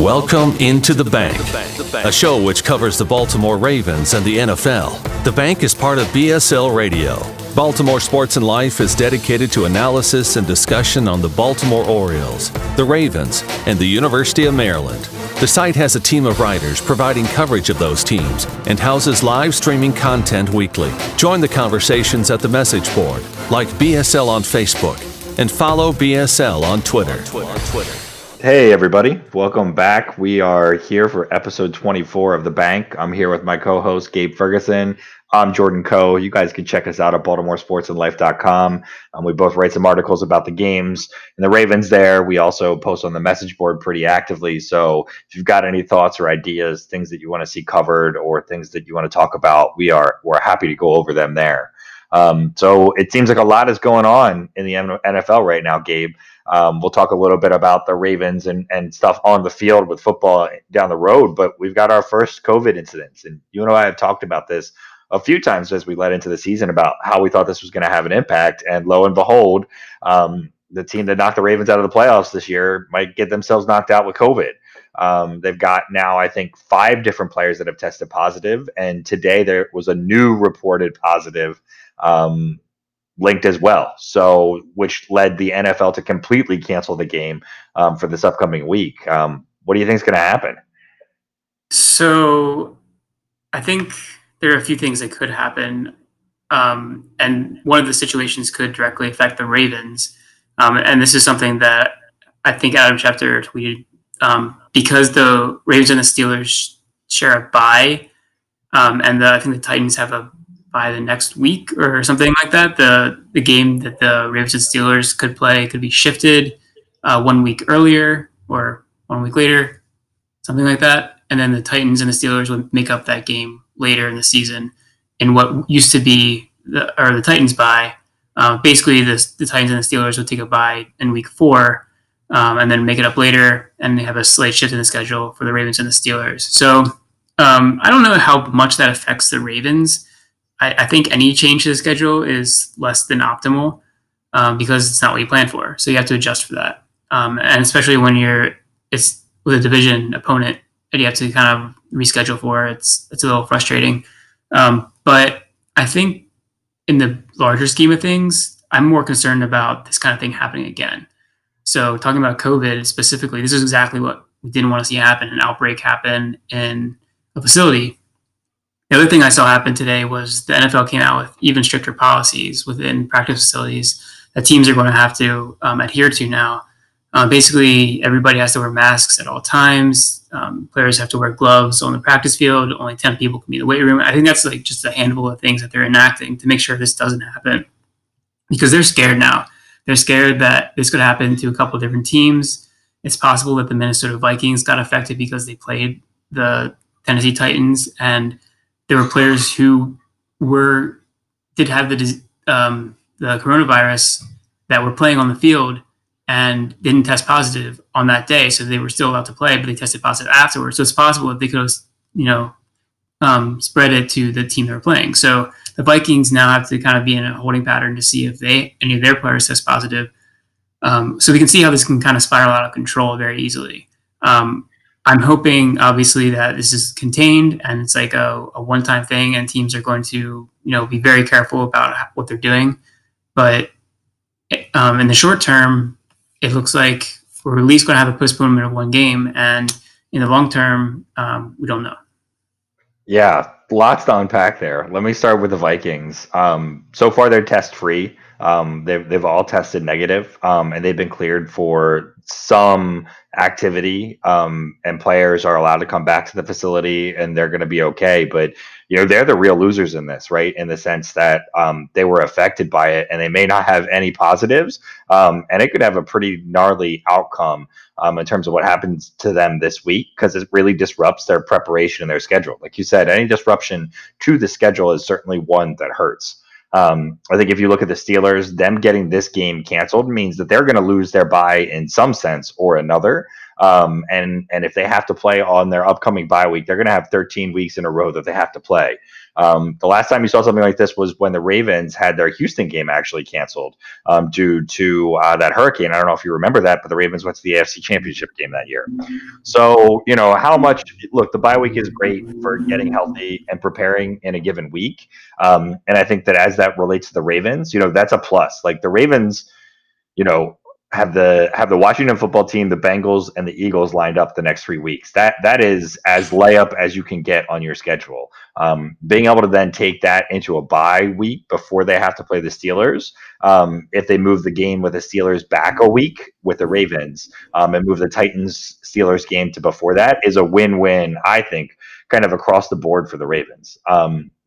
Welcome into The Bank, a show which covers the Baltimore Ravens and the NFL. The Bank is part of BSL Radio. Baltimore Sports and Life is dedicated to analysis and discussion on the Baltimore Orioles, the Ravens, and the University of Maryland. The site has a team of writers providing coverage of those teams and houses live streaming content weekly. Join the conversations at the message board, like BSL on Facebook, and follow BSL on Twitter. Hey, everybody. Welcome back. We are here for episode 24 of The Bank. I'm here with my co-host, Gabe Ferguson. I'm Jordan Coe. You guys can check us out at BaltimoreSportsAndLife.com. We both write some articles about the games and the Ravens there. We also post on the message board pretty actively. So if you've got any thoughts or ideas, things that you want to see covered or things that you want to talk about, we're happy to go over them there. So it seems like a lot is going on in the NFL right now, Gabe. We'll talk a little bit about the Ravens and stuff on the field with football down the road, but we've got our first COVID incidents. And you and I have talked about this a few times as we led into the season about how we thought this was going to have an impact. And lo and behold, the team that knocked the Ravens out of the playoffs this year might get themselves knocked out with COVID. They've got now, I think, 5 different players that have tested positive. And today there was a new reported positive linked as well, so which led the NFL to completely cancel the game for this upcoming week. What do you think is going to happen? So I think there are a few things that could happen, and one of the situations could directly affect the Ravens. And this is something that I think Adam Schefter tweeted, because the Ravens and the Steelers share a bye, and I think the Titans have a by the next week or something like that, the game that the Ravens and Steelers could play could be shifted 1 week earlier or 1 week later, something like that. And then the Titans and the Steelers would make up that game later in the season in what used to be the Titans' bye. Basically, the Titans and the Steelers would take a bye in week 4 and then make it up later, and they have a slight shift in the schedule for the Ravens and the Steelers. So I don't know how much that affects the Ravens. I think any change to the schedule is less than optimal because it's not what you planned for. So you have to adjust for that. And especially when it's with a division opponent and you have to kind of reschedule for, it's a little frustrating. But I think in the larger scheme of things, I'm more concerned about this kind of thing happening again. So talking about COVID specifically, this is exactly what we didn't want to see happen, an outbreak happen in a facility. The other thing I saw happen today was the NFL came out with even stricter policies within practice facilities that teams are going to have to adhere to now. Basically, everybody has to wear masks at all times. Players have to wear gloves on the practice field. Only 10 people can be in the weight room. I think that's like just a handful of things that they're enacting to make sure this doesn't happen, because they're scared now. They're scared that this could happen to a couple of different teams. It's possible that the Minnesota Vikings got affected because they played the Tennessee Titans, and there were players who did have the coronavirus that were playing on the field and didn't test positive on that day, so they were still allowed to play, but they tested positive afterwards. So it's possible that they could have, spread it to the team they were playing. So the Vikings now have to kind of be in a holding pattern to see if any of their players test positive. So we can see how this can kind of spiral out of control very easily. I'm hoping, obviously, that this is contained and it's like a one-time thing, and teams are going to, be very careful about what they're doing. But in the short term, it looks like we're at least going to have a postponement of one game, and in the long term, we don't know. Yeah, lots to unpack there. Let me start with the Vikings. So far, they're test-free. They've all tested negative, and they've been cleared for some activity, and players are allowed to come back to the facility and they're going to be okay. But, they're the real losers in this, right? In the sense that, they were affected by it and they may not have any positives. And it could have a pretty gnarly outcome, in terms of what happens to them this week, because it really disrupts their preparation and their schedule. Like you said, any disruption to the schedule is certainly one that hurts. I think if you look at the Steelers, them getting this game canceled means that they're going to lose their bye in some sense or another. And if they have to play on their upcoming bye week, they're going to have 13 weeks in a row that they have to play. The last time you saw something like this was when the Ravens had their Houston game actually canceled due to that hurricane. I don't know if you remember that, but the Ravens went to the AFC Championship game that year. So, you know, how much – look, the bye week is great for getting healthy and preparing in a given week. And I think that as that relates to the Ravens, you know, that's a plus. Like the Ravens, you know, have the Washington Football Team, the Bengals, and the Eagles lined up the next 3 weeks. That is as layup as you can get on your schedule. Being able to then take that into a bye week before they have to play the Steelers, if they move the game with the Steelers back a week with the Ravens, and move the Titans-Steelers game to before that, is a win-win, I think, kind of across the board for the Ravens.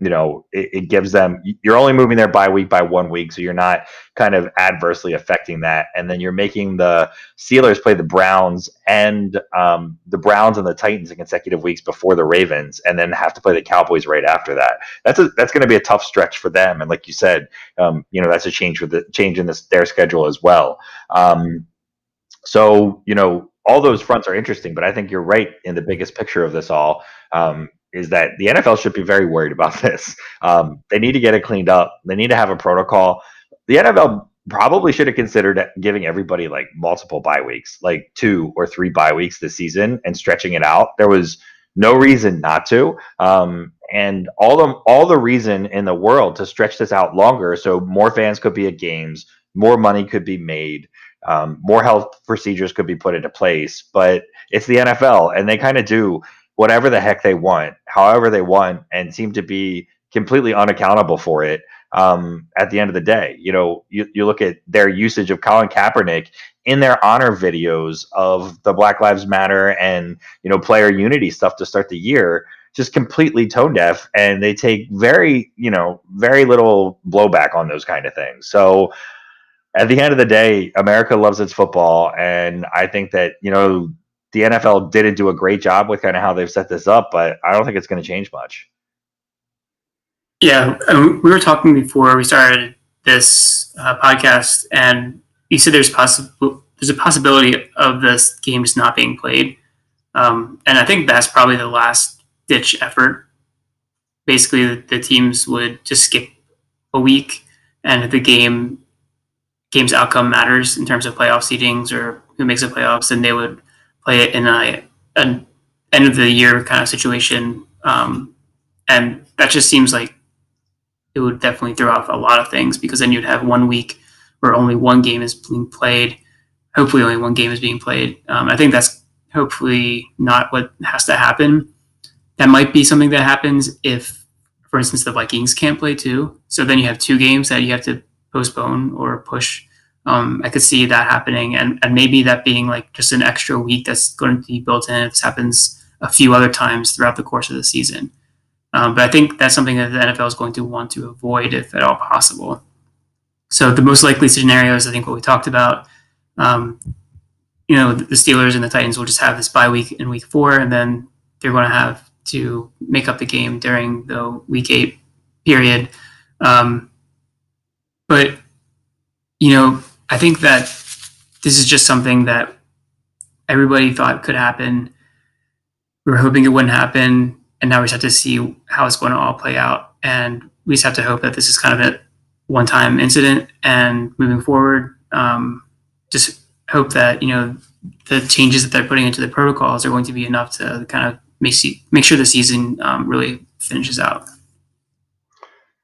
You know, it gives them, you're only moving their bye week by 1 week, so you're not kind of adversely affecting that. And then you're making the Steelers play the Browns and the Titans in consecutive weeks before the Ravens, and then have to play the Cowboys right after that. That's going to be a tough stretch for them. And like you said, you know, that's a change in their schedule as well. So, you know, all those fronts are interesting, but I think you're right in the biggest picture of this all. Is that the NFL should be very worried about this. They need to get it cleaned up. They need to have a protocol. The NFL probably should have considered giving everybody like multiple bye weeks, like 2 or 3 bye weeks this season, and stretching it out. There was no reason not to. And all the reason in the world to stretch this out longer so more fans could be at games, more money could be made, more health procedures could be put into place. But it's the NFL, and they kind of do whatever the heck they want, however they want, and seem to be completely unaccountable for it at the end of the day. You know, you look at their usage of Colin Kaepernick in their honor videos of the Black Lives Matter and, you know, player unity stuff to start the year, just completely tone deaf, and they take very little blowback on those kind of things. So at the end of the day, America loves its football, and I think that, you know, the NFL didn't do a great job with kind of how they've set this up, but I don't think it's going to change much. Yeah, we were talking before we started this podcast, and you said there's a possibility of this game just not being played. And I think that's probably the last-ditch effort. Basically, the teams would just skip a week, and if the game's outcome matters in terms of playoff seedings or who makes the playoffs, then they would play it in an end of the year kind of situation. And that just seems like it would definitely throw off a lot of things, because then you'd have 1 week where only one game is being played. Hopefully only one game is being played. I think that's hopefully not what has to happen. That might be something that happens if, for instance, the Vikings can't play too. So then you have 2 games that you have to postpone or push. I could see that happening, and maybe that being like just an extra week that's going to be built in if this happens a few other times throughout the course of the season. But I think that's something that the NFL is going to want to avoid if at all possible. So the most likely scenario is, I think, what we talked about. You know, the Steelers and the Titans will just have this bye week in week 4, and then they're going to have to make up the game during the week 8 period. But, you know, I think that this is just something that everybody thought could happen. We were hoping it wouldn't happen, and now we just have to see how it's going to all play out. And we just have to hope that this is kind of a one-time incident, and moving forward, just hope that, you know, the changes that they're putting into the protocols are going to be enough to kind of make sure the season really finishes out.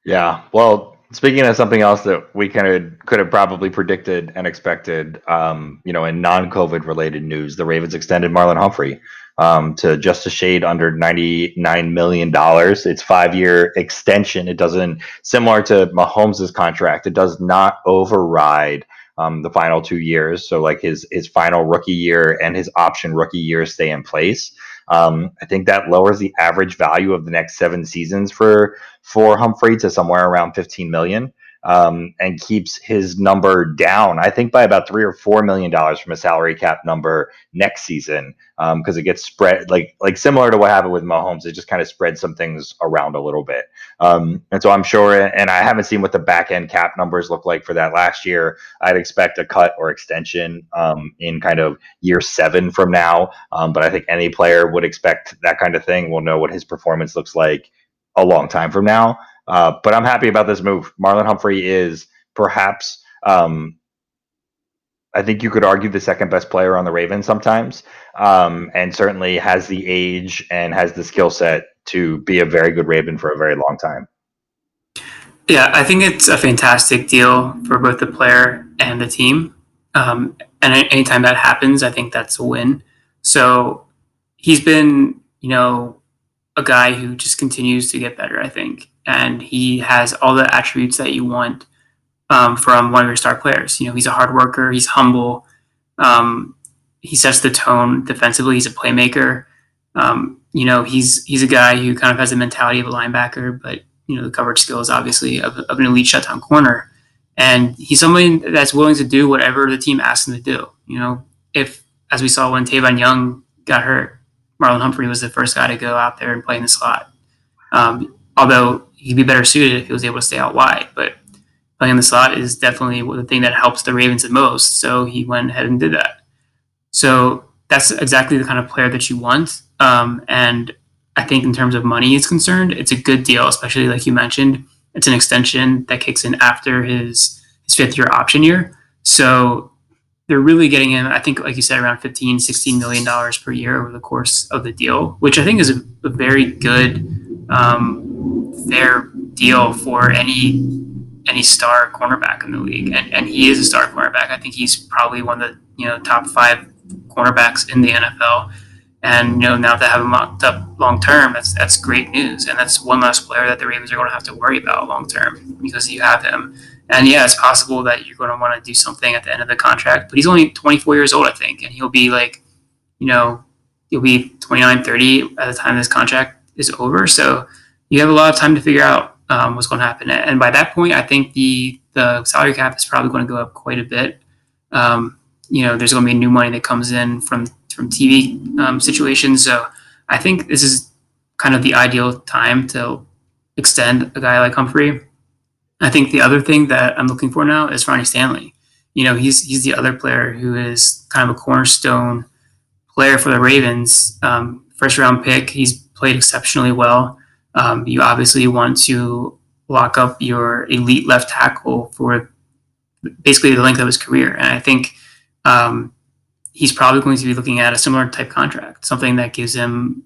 Yeah, well, speaking of something else that we could have probably predicted and expected, you know, in non-COVID related news, the Ravens extended Marlon Humphrey to just a shade under $99 million. It's 5-year extension. It doesn't, similar to Mahomes' contract, it does not override the final 2 years. So like his final rookie year and his option rookie year stay in place. I think that lowers the average value of the next 7 seasons for Humphrey to somewhere around $15 million, and keeps his number down, I think, by about $3 or $4 million from a salary cap number next season, because it gets spread like similar to what happened with Mahomes. It just kind of spread some things around a little bit, and so I'm sure. And I haven't seen what the back end cap numbers look like for that last year. I'd expect a cut or extension in kind of year 7 from now, but I think any player would expect that kind of thing. We'll know what his performance looks like a long time from now. But I'm happy about this move. Marlon Humphrey is perhaps, I think you could argue, the second best player on the Ravens sometimes, and certainly has the age and has the skill set to be a very good Raven for a very long time. Yeah, I think it's a fantastic deal for both the player and the team. And anytime that happens, I think that's a win. So he's been, you know, a guy who just continues to get better, I think. And he has all the attributes that you want from one of your star players. You know, he's a hard worker. He's humble. He sets the tone defensively. He's a playmaker. You know, he's a guy who kind of has the mentality of a linebacker, but, you know, the coverage skills, obviously, of an elite shutdown corner. And he's somebody that's willing to do whatever the team asks him to do. You know, if, as we saw when Tavon Young got hurt, Marlon Humphrey was the first guy to go out there and play in the slot. Although he'd be better suited if he was able to stay out wide. But playing in the slot is definitely the thing that helps the Ravens the most. So he went ahead and did that. So that's exactly the kind of player that you want. And I think in terms of money is concerned, it's a good deal, especially like you mentioned. It's an extension that kicks in after his fifth-year option year. So they're really getting him, I think, like you said, around $15, $16 million per year over the course of the deal, which I think is a very good, fair deal for any star cornerback in the league. And he is a star cornerback. I think he's probably one of the, you know, top five cornerbacks in the NFL. And, you know, now that they have him locked up long-term, that's great news. And that's one less player that the Ravens are going to have to worry about long-term because you have him. And, yeah, it's possible that you're going to want to do something at the end of the contract. But he's only 24 years old, I think, and he'll be, like, you know, he'll be 29, 30 at the time this contract is over. So you have a lot of time to figure out what's going to happen. And by that point, I think the salary cap is probably going to go up quite a bit. You know, there's going to be new money that comes in from TV situations. So I think this is kind of the ideal time to extend a guy like Humphrey. I think the other thing that I'm looking for now is Ronnie Stanley. You know, he's the other player who is kind of a cornerstone player for the Ravens. First round pick, he's played exceptionally well. You obviously want to lock up your elite left tackle for basically the length of his career. And I think, he's probably going to be looking at a similar type contract, something that gives him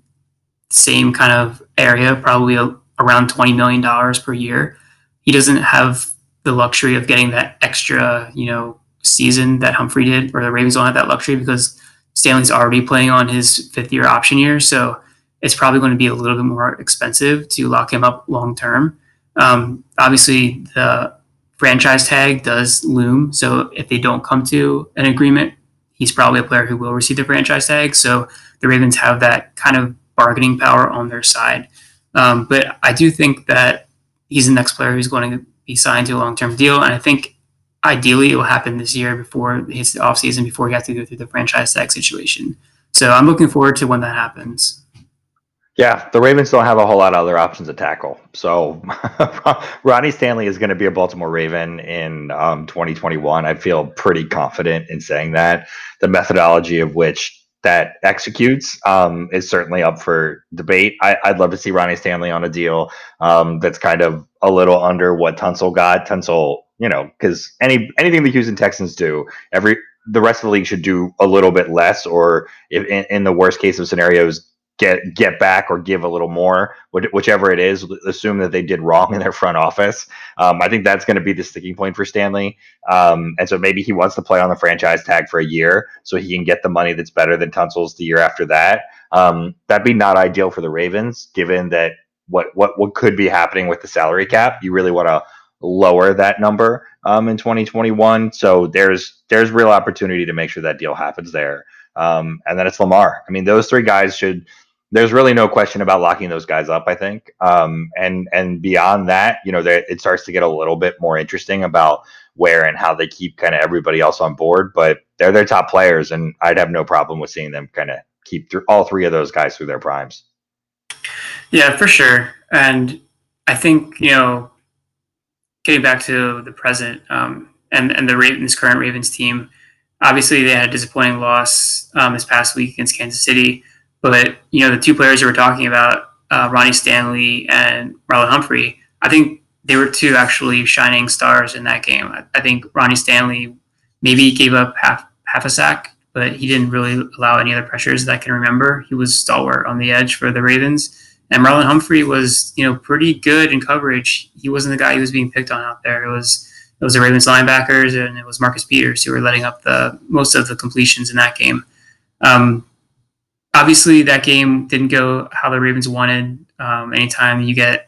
the same kind of area, probably around $20 million per year. He doesn't have the luxury of getting that extra, you know, season that Humphrey did, or the Ravens don't have that luxury because Stanley's already playing on his fifth-year option year. So it's probably going to be a little bit more expensive to lock him up long-term. Obviously, the franchise tag does loom. So if they don't come to an agreement, he's probably a player who will receive the franchise tag. So the Ravens have that kind of bargaining power on their side. But I do think that he's the next player who's going to be signed to a long-term deal. And I think ideally it will happen this year before his offseason, before he has to go through the franchise tag situation. So I'm looking forward to when that happens. Yeah, the Ravens don't have a whole lot of other options to tackle. So Ronnie Stanley is going to be a Baltimore Raven in 2021. I feel pretty confident in saying that. The methodology of which that executes is certainly up for debate. I'd love to see Ronnie Stanley on a deal that's kind of a little under what Tunsil got. Tunsil, you know, because anything the Houston Texans do, the rest of the league should do a little bit less, or if, in the worst case of scenarios, get back or give a little more, whichever it is, assume that they did wrong in their front office. I think that's going to be the sticking point for Stanley. And so maybe he wants to play on the franchise tag for a year so he can get the money that's better than Tunsil's the year after that. That'd be not ideal for the Ravens, given that what could be happening with the salary cap. You really want to lower that number in 2021. So there's real opportunity to make sure that deal happens there. And then it's Lamar. I mean, those three guys should... There's really no question about locking those guys up, I think. And beyond that, you know, it starts to get a little bit more interesting about where and how they keep kind of everybody else on board. But they're their top players, and I'd have no problem with seeing them kind of keep through all three of those guys through their primes. Yeah, for sure. And I think, you know, getting back to the present and the Ravens, current Ravens team, obviously they had a disappointing loss this past week against Kansas City. But, you know, the two players that we're talking about, Ronnie Stanley and Marlon Humphrey, I think they were two actually shining stars in that game. I think Ronnie Stanley maybe gave up half a sack, but he didn't really allow any other pressures that I can remember. He was stalwart on the edge for the Ravens. And Marlon Humphrey was, you know, pretty good in coverage. He wasn't the guy who was being picked on out there. It was the Ravens linebackers, and it was Marcus Peters who were letting up the most of the completions in that game. Obviously, that game didn't go how the Ravens wanted. Anytime you get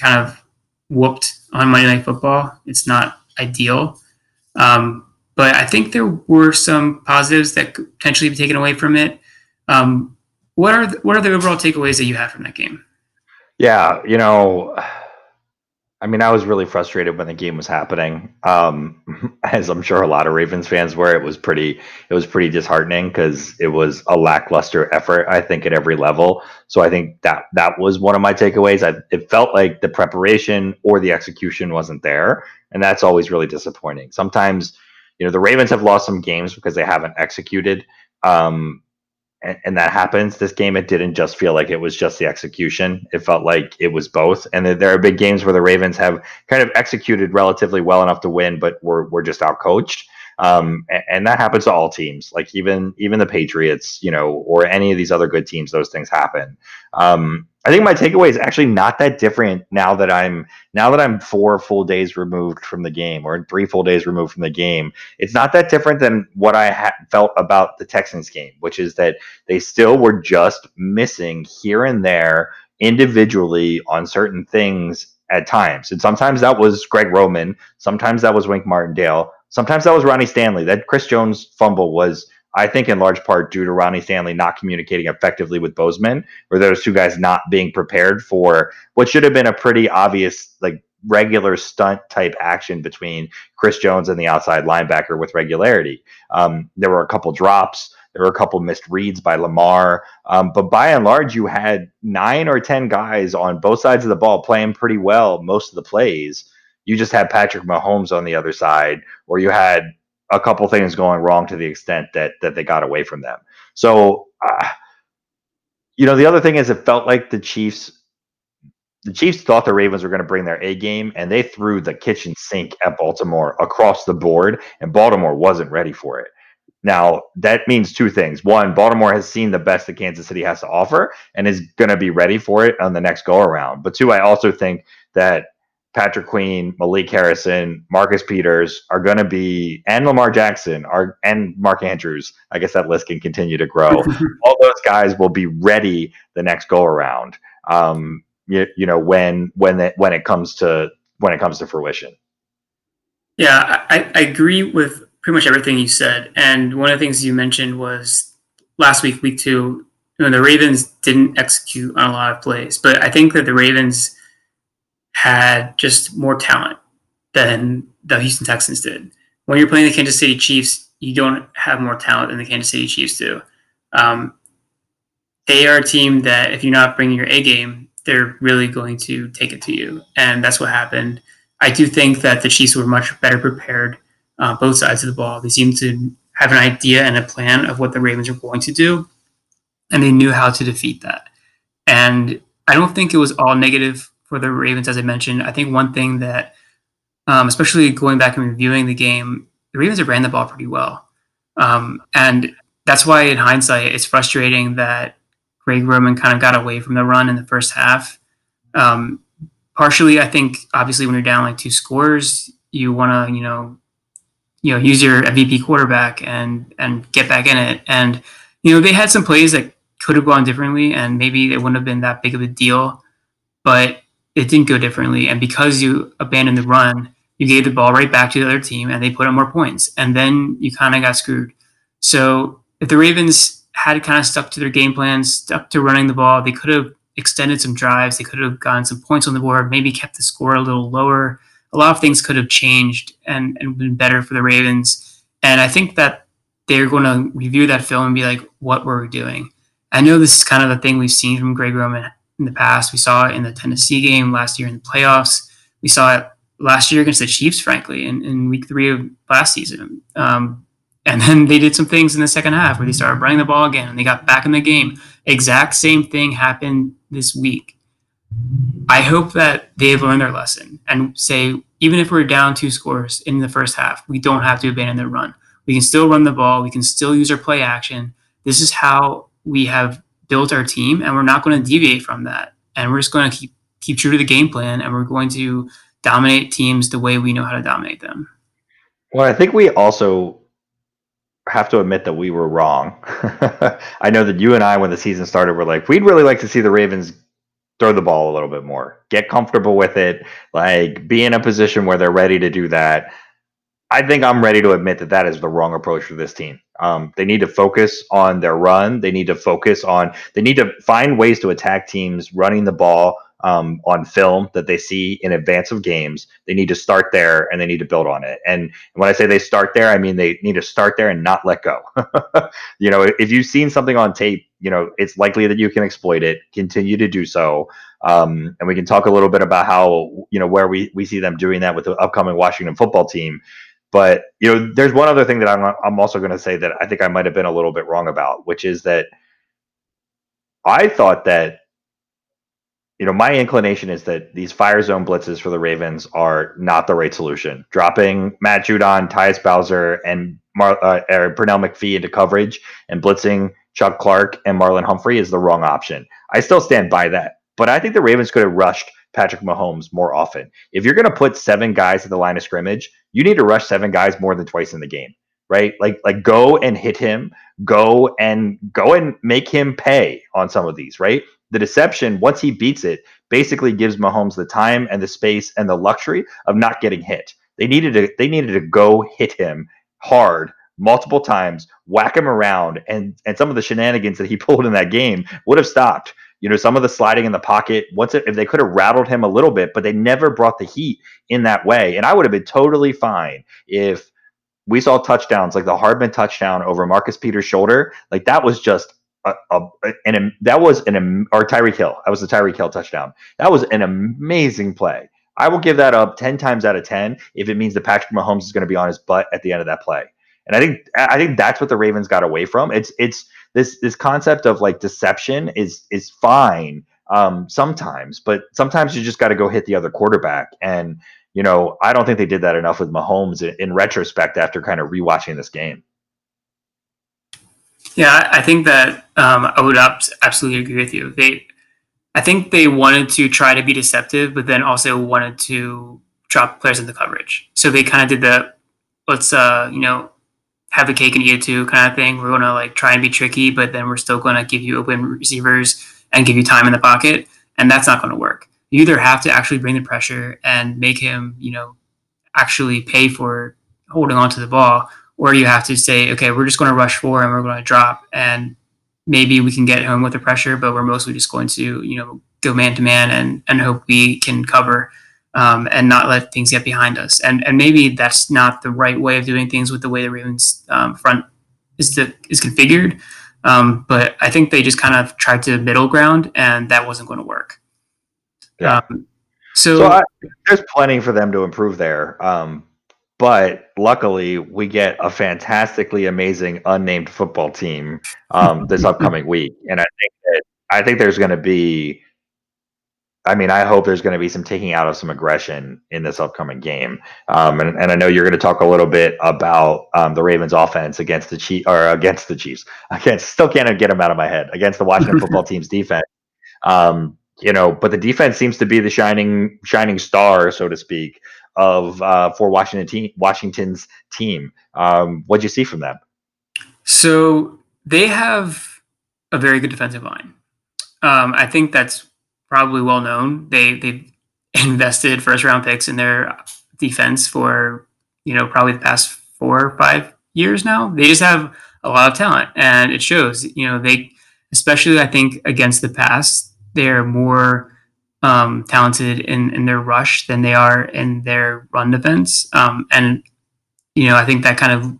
kind of whooped on Monday Night Football, it's not ideal. But I think there were some positives that could potentially be taken away from it. What are the overall takeaways that you had from that game? Yeah, you know, I mean, I was really frustrated when the game was happening, as I'm sure a lot of Ravens fans were. It was pretty disheartening because it was a lackluster effort, I think, at every level. So I think that was one of my takeaways. It felt like the preparation or the execution wasn't there, and that's always really disappointing. Sometimes, you know, the Ravens have lost some games because they haven't executed, and that happens. This game, it didn't just feel like it was just the execution. It felt like it was both. And there are big games where the Ravens have kind of executed relatively well enough to win, but we're just outcoached. And that happens to all teams, like even the Patriots, you know, or any of these other good teams. Those things happen. I think my takeaway is actually not that different now that I'm 4 full days removed from the game, or 3 full days removed from the game. It's not that different than what I felt about the Texans game, which is that they still were just missing here and there individually on certain things at times. And sometimes that was Greg Roman. Sometimes that was Wink Martindale. Sometimes that was Ronnie Stanley. That Chris Jones fumble was, I think, in large part due to Ronnie Stanley not communicating effectively with Bozeman, or those two guys not being prepared for what should have been a pretty obvious, like, regular stunt type action between Chris Jones and the outside linebacker with regularity. There were a couple drops. There were a couple missed reads by Lamar. But by and large, you had 9 or 10 guys on both sides of the ball playing pretty well most of the plays. You just had Patrick Mahomes on the other side, or you had a couple things going wrong to the extent that they got away from them. So, you know, the other thing is, it felt like the Chiefs thought the Ravens were going to bring their A game, and they threw the kitchen sink at Baltimore across the board, and Baltimore wasn't ready for it. Now, that means two things. One, Baltimore has seen the best that Kansas City has to offer and is going to be ready for it on the next go around. But two, I also think that Patrick Queen, Malik Harrison, Marcus Peters are going to be, and Lamar Jackson and Mark Andrews, I guess that list can continue to grow. All those guys will be ready the next go around. When it comes to fruition. Yeah, I agree with pretty much everything you said. And one of the things you mentioned was last week, week 2, you know, the Ravens didn't execute on a lot of plays, but I think that the Ravens had just more talent than the Houston Texans did. When you're playing the Kansas City Chiefs, you don't have more talent than the Kansas City Chiefs do. They are a team that if you're not bringing your A game, they're really going to take it to you. And that's what happened. I do think that the Chiefs were much better prepared, both sides of the ball. They seemed to have an idea and a plan of what the Ravens were going to do, and they knew how to defeat that. And I don't think it was all negative for the Ravens, as I mentioned. I think one thing that, especially going back and reviewing the game, the Ravens have ran the ball pretty well. And that's why, in hindsight, it's frustrating that Greg Roman kind of got away from the run in the first half. Partially, I think, obviously, when you're down like 2 scores, you want to, you know, use your MVP quarterback and get back in it. And, you know, they had some plays that could have gone differently, and maybe it wouldn't have been that big of a deal, but it didn't go differently. And because you abandoned the run, you gave the ball right back to the other team, and they put up more points. And then you kind of got screwed. So if the Ravens had kind of stuck to their game plan, stuck to running the ball, they could have extended some drives. They could have gotten some points on the board, maybe kept the score a little lower. A lot of things could have changed and been better for the Ravens. And I think that they're going to review that film and be like, what were we doing? I know this is kind of a thing we've seen from Greg Roman in the past. We saw it in the Tennessee game last year in the playoffs. We saw it last year against the Chiefs, frankly, in week 3 of last season. And then they did some things in the second half where they started running the ball again and they got back in the game. Exact same thing happened this week. I hope that they've learned their lesson and say, even if we're down two scores in the first half, we don't have to abandon the run. We can still run the ball. We can still use our play action. This is how we have built our team, and we're not going to deviate from that. And we're just going to keep true to the game plan, and we're going to dominate teams the way we know how to dominate them. Well, I think we also have to admit that we were wrong. I know that you and I, when the season started, were like, we'd really like to see the Ravens throw the ball a little bit more, get comfortable with it, like be in a position where they're ready to do that. I think I'm ready to admit that that is the wrong approach for this team. They need to focus on their run. They need to find ways to attack teams running the ball on film that they see in advance of games. They need to start there and they need to build on it. And when I say they start there, I mean they need to start there and not let go. You know, if you've seen something on tape, you know, it's likely that you can exploit it. Continue to do so. And we can talk a little bit about how, you know, where we see them doing that with the upcoming Washington Football Team. But, you know, there's one other thing that I'm also going to say that I think I might have been a little bit wrong about, which is that I thought that, you know, my inclination is that these fire zone blitzes for the Ravens are not the right solution. Dropping Matt Judon, Tyus Bowser, and Pernell McPhee into coverage and blitzing Chuck Clark and Marlon Humphrey is the wrong option. I still stand by that, but I think the Ravens could have rushed Patrick Mahomes more often. If you're going to put seven guys at the line of scrimmage, you need to rush seven guys more than twice in the game, right? Like go and hit him, go and make him pay on some of these, right? The deception, once he beats it, basically gives Mahomes the time and the space and the luxury of not getting hit. They needed to go hit him hard multiple times, whack him around, and some of the shenanigans that he pulled in that game would have stopped. You know, some of the sliding in the pocket, if they could have rattled him a little bit, but they never brought the heat in that way. And I would have been totally fine if we saw touchdowns like the Hardman touchdown over Marcus Peters' shoulder. Like that was just Tyreek Hill. That was the Tyreek Hill touchdown. That was an amazing play. I will give that up 10 times out of 10 if it means that Patrick Mahomes is going to be on his butt at the end of that play. And I think that's what the Ravens got away from. It's this concept of like deception is fine sometimes, but sometimes you just got to go hit the other quarterback. And you know, I don't think they did that enough with Mahomes in retrospect after kind of rewatching this game. Yeah, I think that I would absolutely agree with you. I think they wanted to try to be deceptive, but then also wanted to drop players into coverage. So they kind of did the let's have a cake and eat it too kind of thing. We're going to like try and be tricky, but then we're still going to give you open receivers and give you time in the pocket, and that's not going to work. You either have to actually bring the pressure and make him, you know, actually pay for holding on to the ball, or you have to say, okay, we're just going to rush four and we're going to drop, and maybe we can get home with the pressure, but we're mostly just going to, you know, go man to man and hope we can cover and not let things get behind us. And maybe that's not the right way of doing things with the way the Ravens front is configured. But I think they just kind of tried to middle ground, and that wasn't going to work. Yeah. So there's plenty for them to improve there. But luckily, we get a fantastically amazing unnamed football team this upcoming week, and I think there's going to be. I mean, I hope there's going to be some taking out of some aggression in this upcoming game, and I know you're going to talk a little bit about the Ravens' offense against the Chiefs. Still can't get them out of my head against the Washington Football Team's defense. You know, but the defense seems to be the shining star, so to speak, of for Washington's team. What'd you see from them? So they have a very good defensive line. I think that's probably well known. They've invested first round picks in their defense for, you know, probably the past 4 or 5 years now. They just have a lot of talent, and it shows. You know, they, especially I think against the pass, they're more talented in their rush than they are in their run defense. And, you know, I think that kind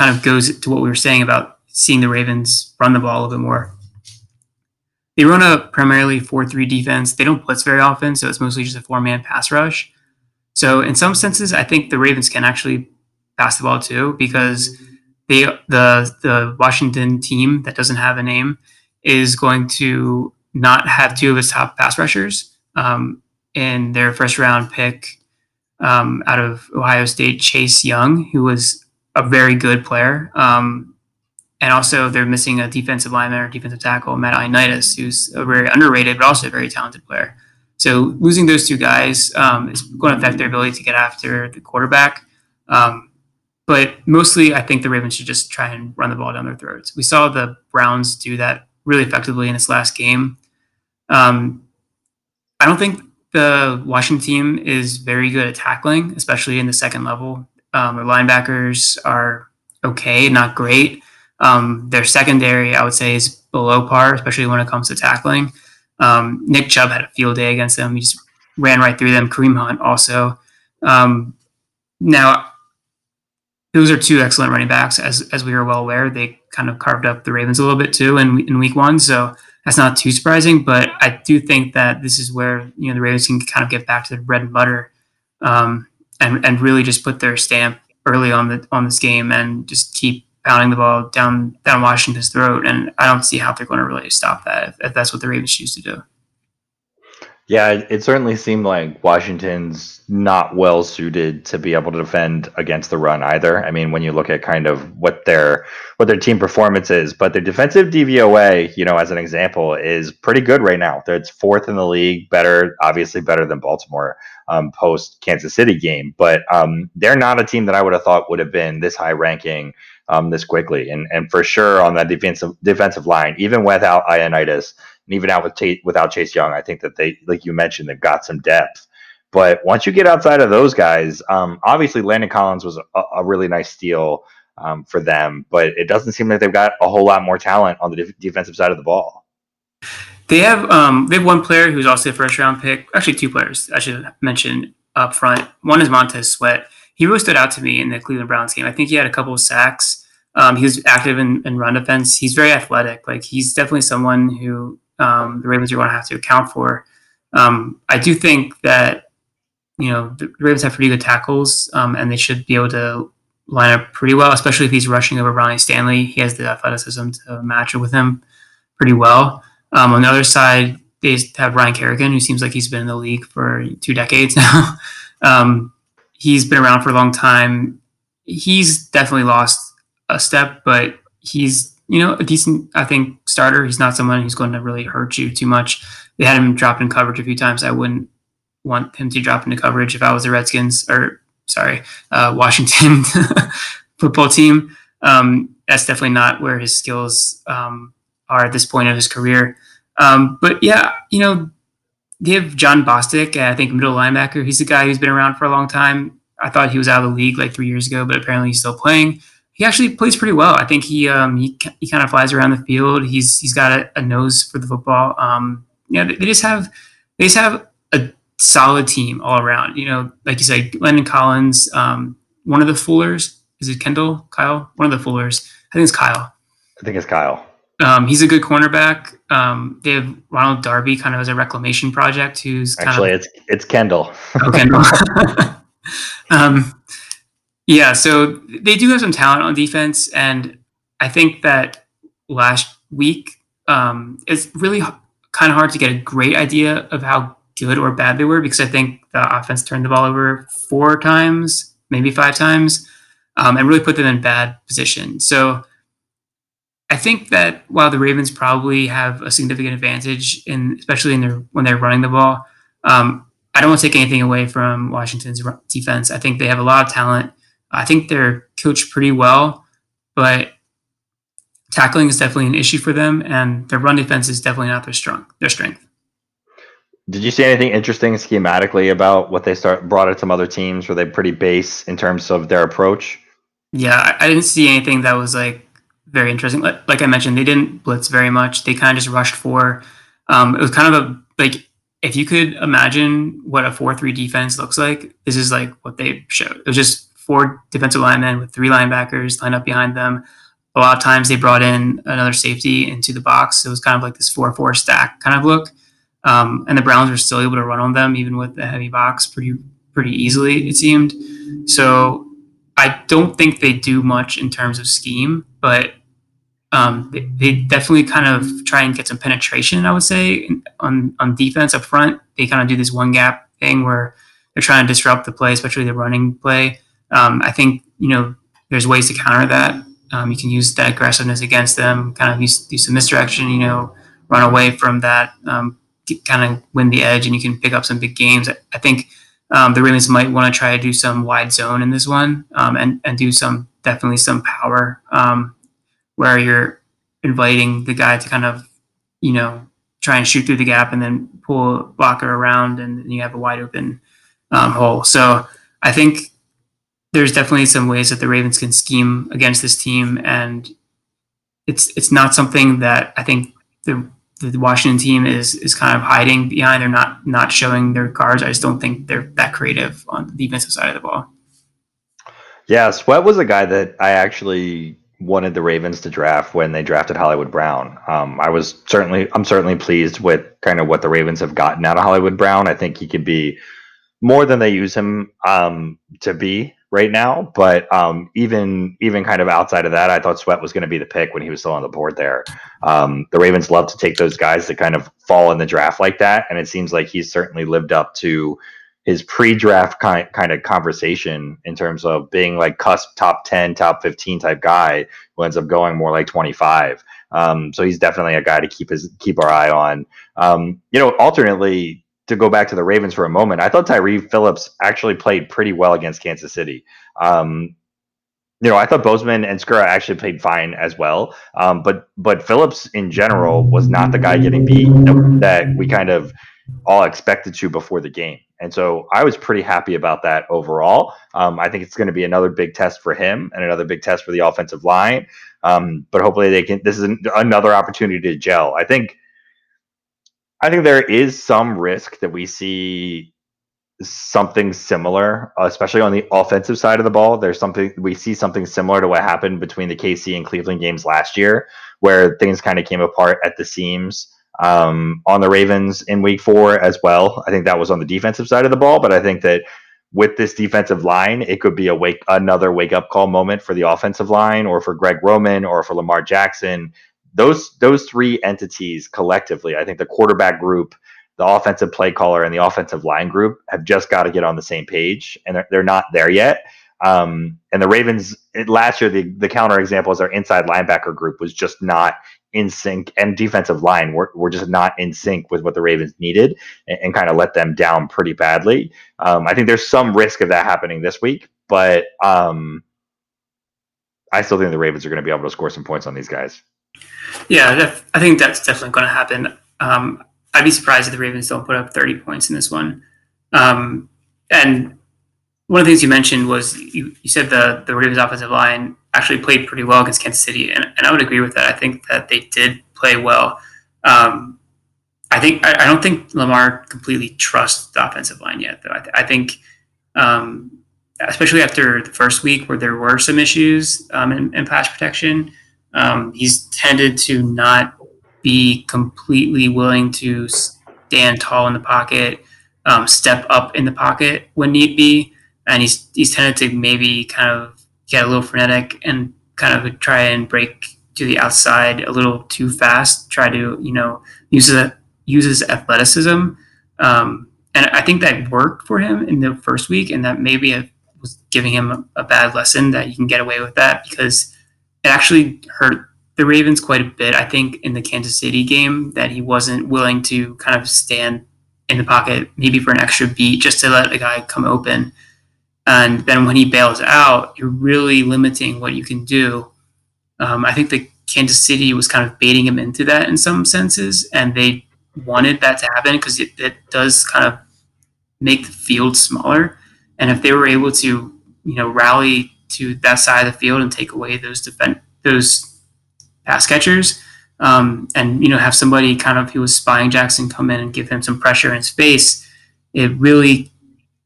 of goes to what we were saying about seeing the Ravens run the ball a little bit more. They run a primarily 4-3 defense. They don't blitz very often, so it's mostly just a four-man pass rush. So in some senses, I think the Ravens can actually pass the ball too, because the Washington team that doesn't have a name is going to not have two of its top pass rushers in their first round pick out of Ohio State, Chase Young, who was a very good player. And also they're missing a defensive lineman or defensive tackle, Matt Ioannidis, who's a very underrated, but also a very talented player. So losing those two guys is going to affect their ability to get after the quarterback. But mostly, I think the Ravens should just try and run the ball down their throats. We saw the Browns do that really effectively in this last game. I don't think the Washington team is very good at tackling, especially in the second level. Their linebackers are okay, not great. Their secondary, I would say, is below par, especially when it comes to tackling. Nick Chubb had a field day against them. He just ran right through them. Kareem Hunt also. Now, those are two excellent running backs, as we are well aware. They kind of carved up the Ravens a little bit too in week one, so that's not too surprising. But I do think that this is where, you know, the Ravens can kind of get back to their bread and butter, and really just put their stamp early on this game and just keep pounding the ball down Washington's throat. And I don't see how they're going to really stop that if that's what the Ravens choose to do. Yeah, it certainly seemed like Washington's not well suited to be able to defend against the run either. I mean, when you look at kind of what their team performance is, but their defensive DVOA, you know, as an example, is pretty good right now. It's fourth in the league, obviously better than Baltimore post Kansas City game. But they're not a team that I would have thought would have been this high ranking this quickly. And for sure on that defensive line, even without Ioannidis, and even without Chase Young, I think that they, like you mentioned, they've got some depth. But once you get outside of those guys, obviously Landon Collins was a really nice steal for them. But it doesn't seem like they've got a whole lot more talent on the defensive side of the ball. They have one player who's also a first-round pick. Actually, two players I should mention up front. One is Montez Sweat. He really stood out to me in the Cleveland Browns game. I think he had a couple of sacks. He was active in run defense. He's very athletic. Like, he's definitely someone who the Ravens are going to have to account for. I do think that, you know, the Ravens have pretty good tackles, and they should be able to line up pretty well, especially if he's rushing over Ronnie Stanley. He has the athleticism to match it with him pretty well. On the other side, they have Ryan Kerrigan, who seems like he's been in the league for 2 decades now. He's been around for a long time. He's definitely lost a step, but he's, you know, a decent, I think, starter. He's not someone who's going to really hurt you too much. They had him drop in coverage a few times. I wouldn't want him to drop into coverage if I was the Redskins, or Washington football team. That's definitely not where his skills are at this point of his career. But yeah, you know, they have John Bostic, I think, middle linebacker. He's a guy who's been around for a long time. I thought he was out of the league like 3 years ago, but apparently he's still playing. He actually plays pretty well. I think he kind of flies around the field. He's got a nose for the football. They just have a solid team all around. You know, like you said, Landon Collins, one of the Fullers. Is it Kendall? Kyle? One of the Fullers. I think it's Kyle. He's a good cornerback. They have Ronald Darby kind of as a reclamation project. It's Kendall. Oh, Kendall. Yeah, so they do have some talent on defense, and I think that last week it's really kind of hard to get a great idea of how good or bad they were, because I think the offense turned the ball over 4 times, maybe 5 times, and really put them in bad position. So I think that while the Ravens probably have a significant advantage, especially when they're running the ball, I don't want to take anything away from Washington's defense. I think they have a lot of talent. I think they're coached pretty well, but tackling is definitely an issue for them, and their run defense is definitely not their strength. Did you see anything interesting schematically about what they brought at some other teams? Were they pretty base in terms of their approach? Yeah, I didn't see anything that was like very interesting. Like I mentioned, they didn't blitz very much. They kind of just rushed for. It was kind of if you could imagine what a 4-3 defense looks like, this is like what they showed. It was just 4 defensive linemen with 3 linebackers lined up behind them. A lot of times they brought in another safety into the box. So it was kind of like this 4-4 stack kind of look. And the Browns were still able to run on them, even with the heavy box, pretty easily, it seemed. So I don't think they do much in terms of scheme, but they definitely kind of try and get some penetration, I would say, on defense up front. They kind of do this one gap thing where they're trying to disrupt the play, especially the running play. I think, you know, there's ways to counter that. You can use that aggressiveness against them, kind of do some misdirection, you know, run away from that, kind of win the edge, and you can pick up some big games. I think the Ravens might want to try to do some wide zone in this one, and do some, definitely some power, where you're inviting the guy to kind of, you know, try and shoot through the gap and then pull a blocker around, and you have a wide open hole. So I think there's definitely some ways that the Ravens can scheme against this team, and it's not something that I think the Washington team is kind of hiding behind. They're not showing their cards. I just don't think they're that creative on the defensive side of the ball. Yeah, Sweat was a guy that I actually wanted the Ravens to draft when they drafted Hollywood Brown. I'm certainly pleased with kind of what the Ravens have gotten out of Hollywood Brown. I think he could be more than they use him to be right now, but even kind of outside of that, I thought Sweat was going to be the pick when he was still on the board there. The Ravens love to take those guys that kind of fall in the draft like that, and it seems like he's certainly lived up to his pre-draft kind of conversation in terms of being like cusp top 10, top 15 type guy who ends up going more like 25. So he's definitely a guy to keep our eye on. You know, alternately, to go back to the Ravens for a moment, I thought Tyree Phillips actually played pretty well against Kansas City. You know, I thought Bozeman and Skura actually played fine as well. But Phillips in general was not the guy getting beat that we kind of all expected to before the game. And so I was pretty happy about that overall. I think it's going to be another big test for him and another big test for the offensive line. But hopefully they can, this is another opportunity to gel. I think there is some risk that we see something similar, especially on the offensive side of the ball. We see something similar to what happened between the KC and Cleveland games last year, where things kind of came apart at the seams. On the Ravens in week 4 as well. I think that was on the defensive side of the ball, but I think that with this defensive line, it could be another wake-up call moment for the offensive line, or for Greg Roman, or for Lamar Jackson. Those three entities collectively, I think the quarterback group, the offensive play caller, and the offensive line group have just got to get on the same page, and they're not there yet. And the Ravens last year, the counterexample is their inside linebacker group was just not in sync, and defensive line were just not in sync with what the Ravens needed, and kind of let them down pretty badly. I think there's some risk of that happening this week, but I still think the Ravens are going to be able to score some points on these guys. Yeah, I think that's definitely going to happen. I'd be surprised if the Ravens don't put up 30 points in this one. And one of the things you mentioned was you said the Ravens offensive line actually played pretty well against Kansas City, and I would agree with that. I think that they did play well. I don't think Lamar completely trusts the offensive line yet, though. I think especially after the first week where there were some issues in pass protection, he's tended to not be completely willing to stand tall in the pocket, step up in the pocket when need be, and he's tended to maybe kind of get a little frenetic and kind of try and break to the outside a little too fast, try to, you know, use his athleticism. And I think that worked for him in the first week, and that maybe it was giving him a bad lesson that you can get away with that, because it actually hurt the Ravens quite a bit. I think in the Kansas City game that he wasn't willing to kind of stand in the pocket, maybe for an extra beat, just to let a guy come open. And then when he bails out, you're really limiting what you can do. I think that Kansas City was kind of baiting him into that in some senses, and they wanted that to happen because it does kind of make the field smaller. And if they were able to, you know, rally to that side of the field and take away those pass catchers, and, you know, have somebody kind of who was spying Jackson come in and give him some pressure and space, it really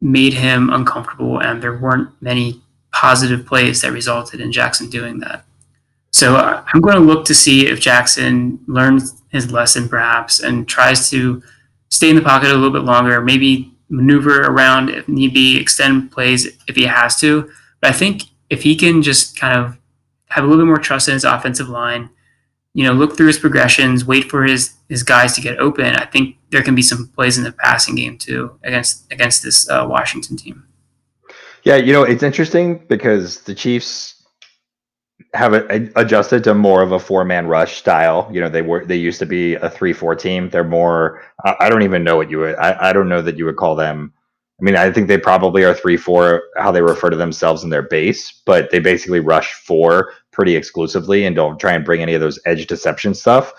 made him uncomfortable, and there weren't many positive plays that resulted in Jackson doing that. So I'm going to look to see if Jackson learns his lesson perhaps and tries to stay in the pocket a little bit longer, maybe maneuver around if need be, extend plays if he has to. But I think if he can just kind of have a little bit more trust in his offensive line, you know, look through his progressions, wait for his guys to get open, I think there can be some plays in the passing game too against this Washington team. Yeah, you know, it's interesting because the Chiefs have adjusted to more of a four-man rush style. You know, they used to be a 3-4 team. They're more, I don't know that you would call them. I mean, I think they probably are 3-4, how they refer to themselves in their base, but they basically rush four pretty exclusively and don't try and bring any of those edge deception stuff.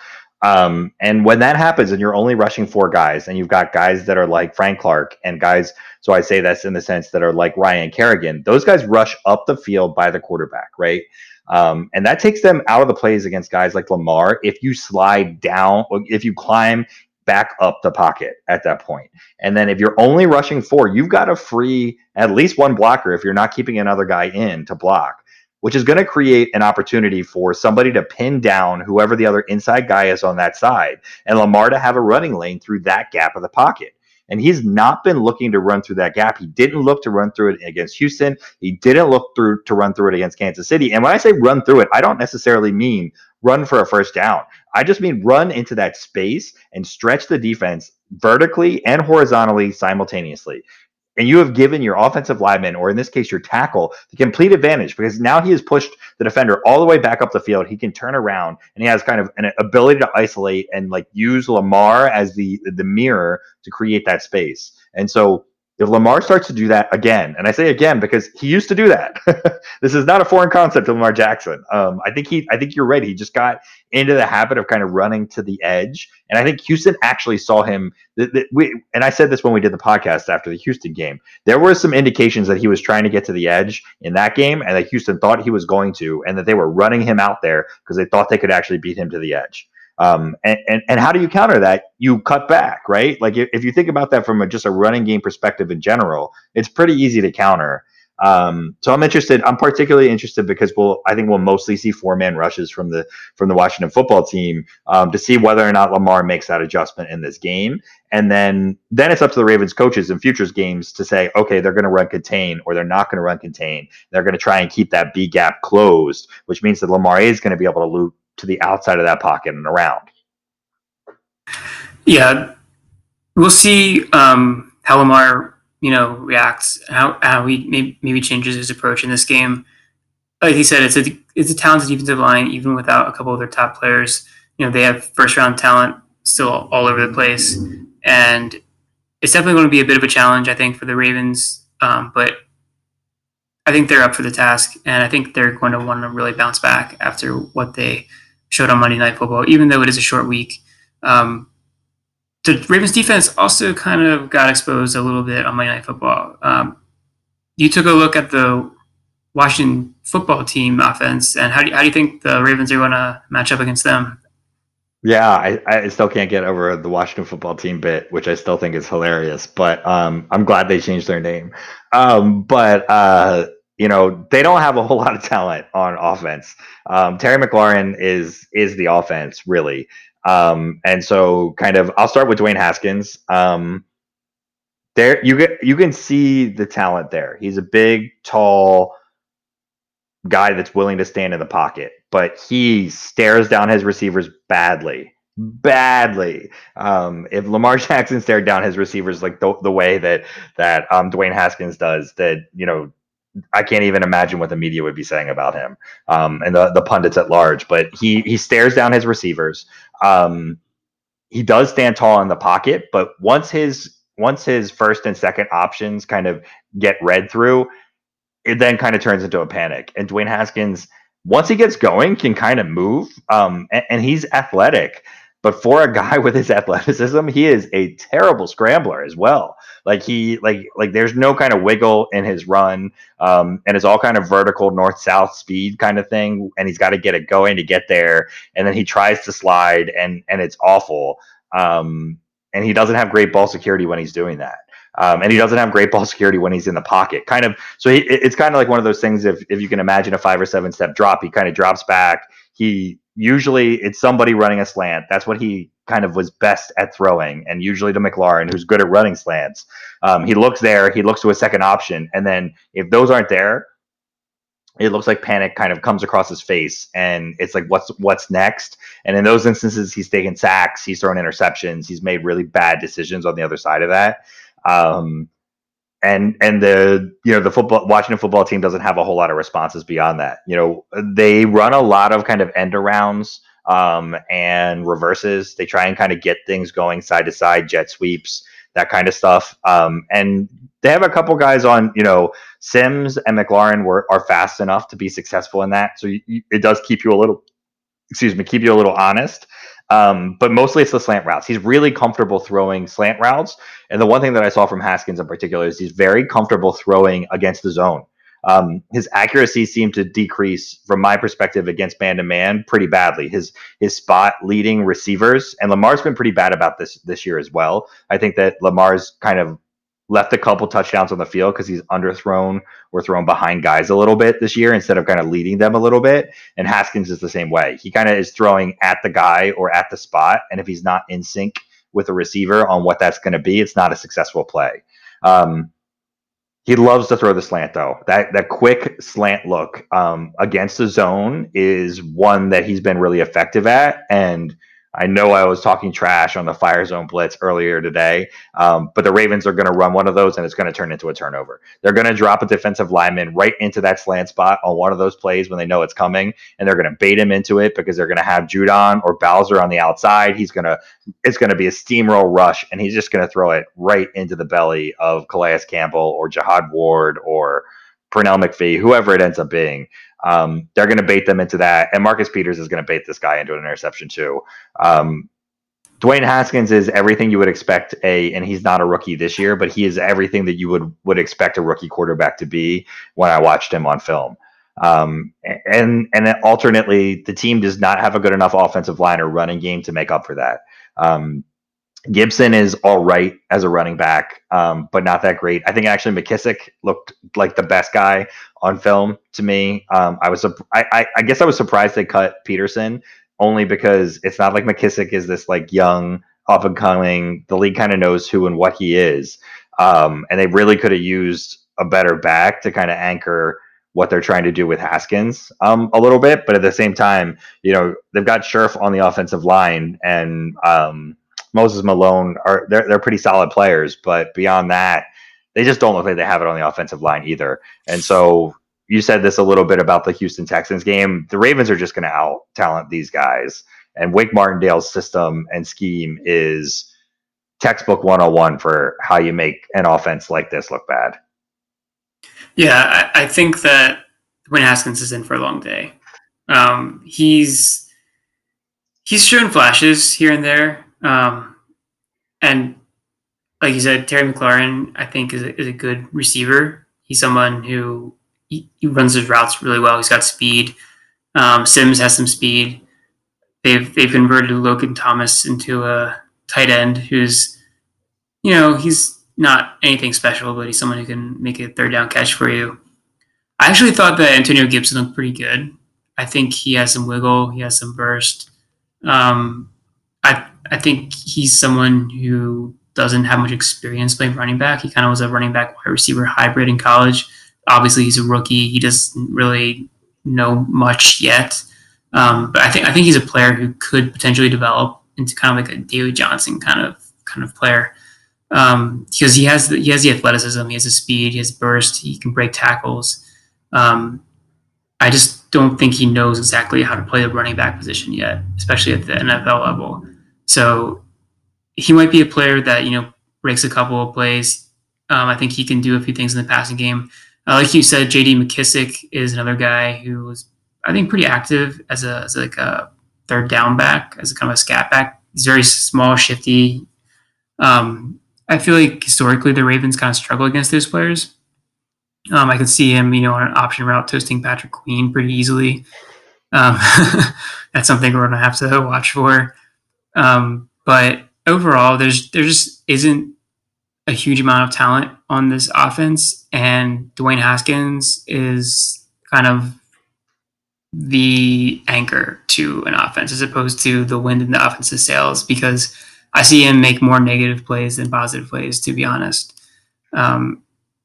And when that happens and you're only rushing four guys and you've got guys that are like Frank Clark and guys, so I say that's in the sense that are like Ryan Kerrigan, those guys rush up the field by the quarterback, right? And that takes them out of the plays against guys like Lamar. If you slide down, or if you climb back up the pocket at that point. And then if you're only rushing four, you've got to free at least one blocker if you're not keeping another guy in to block, which is going to create an opportunity for somebody to pin down whoever the other inside guy is on that side, and Lamar to have a running lane through that gap of the pocket. And he's not been looking to run through that gap. He didn't look to run through it against Houston. He didn't look to run through it against Kansas City. And when I say run through it, I don't necessarily mean run for a first down. I just mean run into that space and stretch the defense vertically and horizontally simultaneously. And you have given your offensive lineman, or in this case, your tackle, the complete advantage, because now he has pushed the defender all the way back up the field. He can turn around and he has kind of an ability to isolate and like use Lamar as the mirror to create that space. And so if Lamar starts to do that again, and I say again because he used to do that, this is not a foreign concept to Lamar Jackson. I think you're right. He just got into the habit of kind of running to the edge, and I think Houston actually saw him. And I said this when we did the podcast after the Houston game. There were some indications that he was trying to get to the edge in that game, and that Houston thought he was going to, and that they were running him out there because they thought they could actually beat him to the edge. And how do you counter that? You cut back, right? Like if you think about that from just a running game perspective in general, it's pretty easy to counter. So I'm particularly interested because I think we'll mostly see four-man rushes from the Washington Football Team to see whether or not Lamar makes that adjustment in this game. And then it's up to the Ravens coaches in futures games to say, okay, they're going to run contain or they're not going to run contain. They're going to try and keep that B gap closed, which means that Lamar is going to be able to loop to the outside of that pocket and around. Yeah, we'll see how Lamar, you know, reacts, how he maybe changes his approach in this game. Like he said, it's a talented defensive line, even without a couple of their top players. You know, they have first round talent still all over the place, and it's definitely going to be a bit of a challenge, I think, for the Ravens. But I think they're up for the task, and I think they're going to want to really bounce back after what they showed on Monday Night Football, even though it is a short week. The Ravens defense also kind of got exposed a little bit on Monday Night Football. You took a look at the Washington Football Team offense, and how do you think the Ravens are going to match up against them? Yeah, I still can't get over the Washington Football Team bit, which I still think is hilarious, but I'm glad they changed their name. You know, they don't have a whole lot of talent on offense. Terry McLaurin is the offense, really. And so kind of I'll start with Dwayne Haskins. There you can see the talent there. He's a big, tall guy that's willing to stand in the pocket, but he stares down his receivers badly. If Lamar Jackson stared down his receivers like the way that Dwayne Haskins does, that, you know, I can't even imagine what the media would be saying about him and the pundits at large. But he stares down his receivers. He does stand tall in the pocket, but once his first and second options kind of get read through, it then kind of turns into a panic. And Dwayne Haskins, once he gets going, can kind of move. And he's athletic. But for a guy with his athleticism, he is a terrible scrambler as well. Like there's no kind of wiggle in his run, and it's all kind of vertical north-south speed kind of thing. And he's got to get it going to get there. And then he tries to slide, and it's awful. And he doesn't have great ball security when he's doing that. And he doesn't have great ball security when he's in the pocket. Kind of, so it's kind of like one of those things. If you can imagine a 5 or 7 step drop, he kind of drops back. Usually it's somebody running a slant. That's what he kind of was best at throwing, and usually to McLaurin, who's good at running slants. He looks there, he looks to a second option, and then if those aren't there, it looks like panic kind of comes across his face, and it's like, what's next? And in those instances, he's taken sacks, he's thrown interceptions, he's made really bad decisions on the other side of that. And the, you know, the Washington football team doesn't have a whole lot of responses beyond that. You know, they run a lot of kind of end arounds and reverses. They try and kind of get things going side to side, jet sweeps, that kind of stuff. And they have a couple guys on, you know, Sims and McLaurin are fast enough to be successful in that. So it does keep you a little, keep you a little honest. But mostly it's the slant routes. He's really comfortable throwing slant routes. And the one thing that I saw from Haskins in particular is he's very comfortable throwing against the zone. His accuracy seemed to decrease from my perspective against man-to-man pretty badly. His spot leading receivers, and Lamar's been pretty bad about this year as well. I think that Lamar's kind of left a couple touchdowns on the field because he's underthrown or thrown behind guys a little bit this year instead of kind of leading them a little bit. And Haskins is the same way. He kind of is throwing at the guy or at the spot. And if he's not in sync with a receiver on what that's going to be, it's not a successful play. He loves to throw the slant, though. That quick slant look against the zone is one that he's been really effective at. And I know I was talking trash on the fire zone blitz earlier today, but the Ravens are going to run one of those, and it's going to turn into a turnover. They're going to drop a defensive lineman right into that slant spot on one of those plays when they know it's coming, and they're going to bait him into it because they're going to have Judon or Bowser on the outside. It's going to be a steamroll rush, and he's just going to throw it right into the belly of Calais Campbell or Jihad Ward or Pernell McPhee, whoever it ends up being. They're going to bait them into that. And Marcus Peters is going to bait this guy into an interception too. Dwayne Haskins is everything you would expect and he's not a rookie this year, but he is everything that you would expect a rookie quarterback to be when I watched him on film. And alternately, the team does not have a good enough offensive line or running game to make up for that. Gibson is all right as a running back, but not that great. I think actually McKissic looked like the best guy on film to me. I guess I was surprised they cut Peterson only because it's not like McKissic is this like young up and coming. The league kind of knows who and what he is, and they really could have used a better back to kind of anchor what they're trying to do with Haskins a little bit. But at the same time, you know, they've got Scherf on the offensive line and Moses Malone they're pretty solid players, but beyond that, they just don't look like they have it on the offensive line either. And so you said this a little bit about the Houston Texans game. The Ravens are just going to out talent these guys, and Wink Martindale's system and scheme is textbook 101 for how you make an offense like this look bad. Yeah. I think that Dwayne Haskins is in for a long day. He's shown flashes here and there. And like you said, Terry McLaurin, I think, is a good receiver. He's someone who he runs his routes really well. He's got speed. Sims has some speed. They've converted Logan Thomas into a tight end who's, you know, he's not anything special, but he's someone who can make a third down catch for you. I actually thought that Antonio Gibson looked pretty good. I think he has some wiggle. He has some burst. I think he's someone who doesn't have much experience playing running back. He kind of was a running back wide receiver hybrid in college. Obviously, he's a rookie. He doesn't really know much yet. But I think he's a player who could potentially develop into kind of like a Daley Johnson kind of player, because he has the athleticism, he has the speed, he has burst, he can break tackles. I just don't think he knows exactly how to play the running back position yet, especially at the NFL level. So he might be a player that, you know, breaks a couple of plays. I think he can do a few things in the passing game. Like you said, J.D. McKissic is another guy who was, I think, pretty active as a third down back, as a kind of a scat back. He's very small, shifty. I feel like historically the Ravens kind of struggle against those players. I could see him, you know, on an option route toasting Patrick Queen pretty easily. That's something we're going to have to watch for. But overall, there just isn't a huge amount of talent on this offense, and Dwayne Haskins is kind of the anchor to an offense as opposed to the wind in the offense's sails, because I see him make more negative plays than positive plays, to be honest.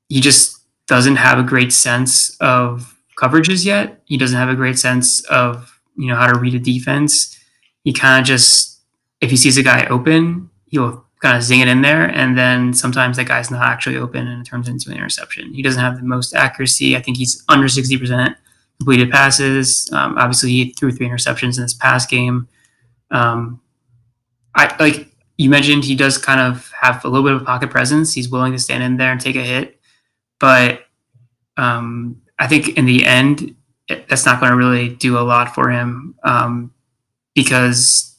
He just doesn't have a great sense of coverages yet. He doesn't have a great sense of, you know, how to read a defense. He kind of just, if he sees a guy open, he'll kind of zing it in there. And then sometimes that guy's not actually open and it turns into an interception. He doesn't have the most accuracy. I think he's under 60% completed passes. Obviously he threw 3 interceptions in this past game. Like you mentioned, he does kind of have a little bit of a pocket presence. He's willing to stand in there and take a hit, but I think in the end, that's not going to really do a lot for him, because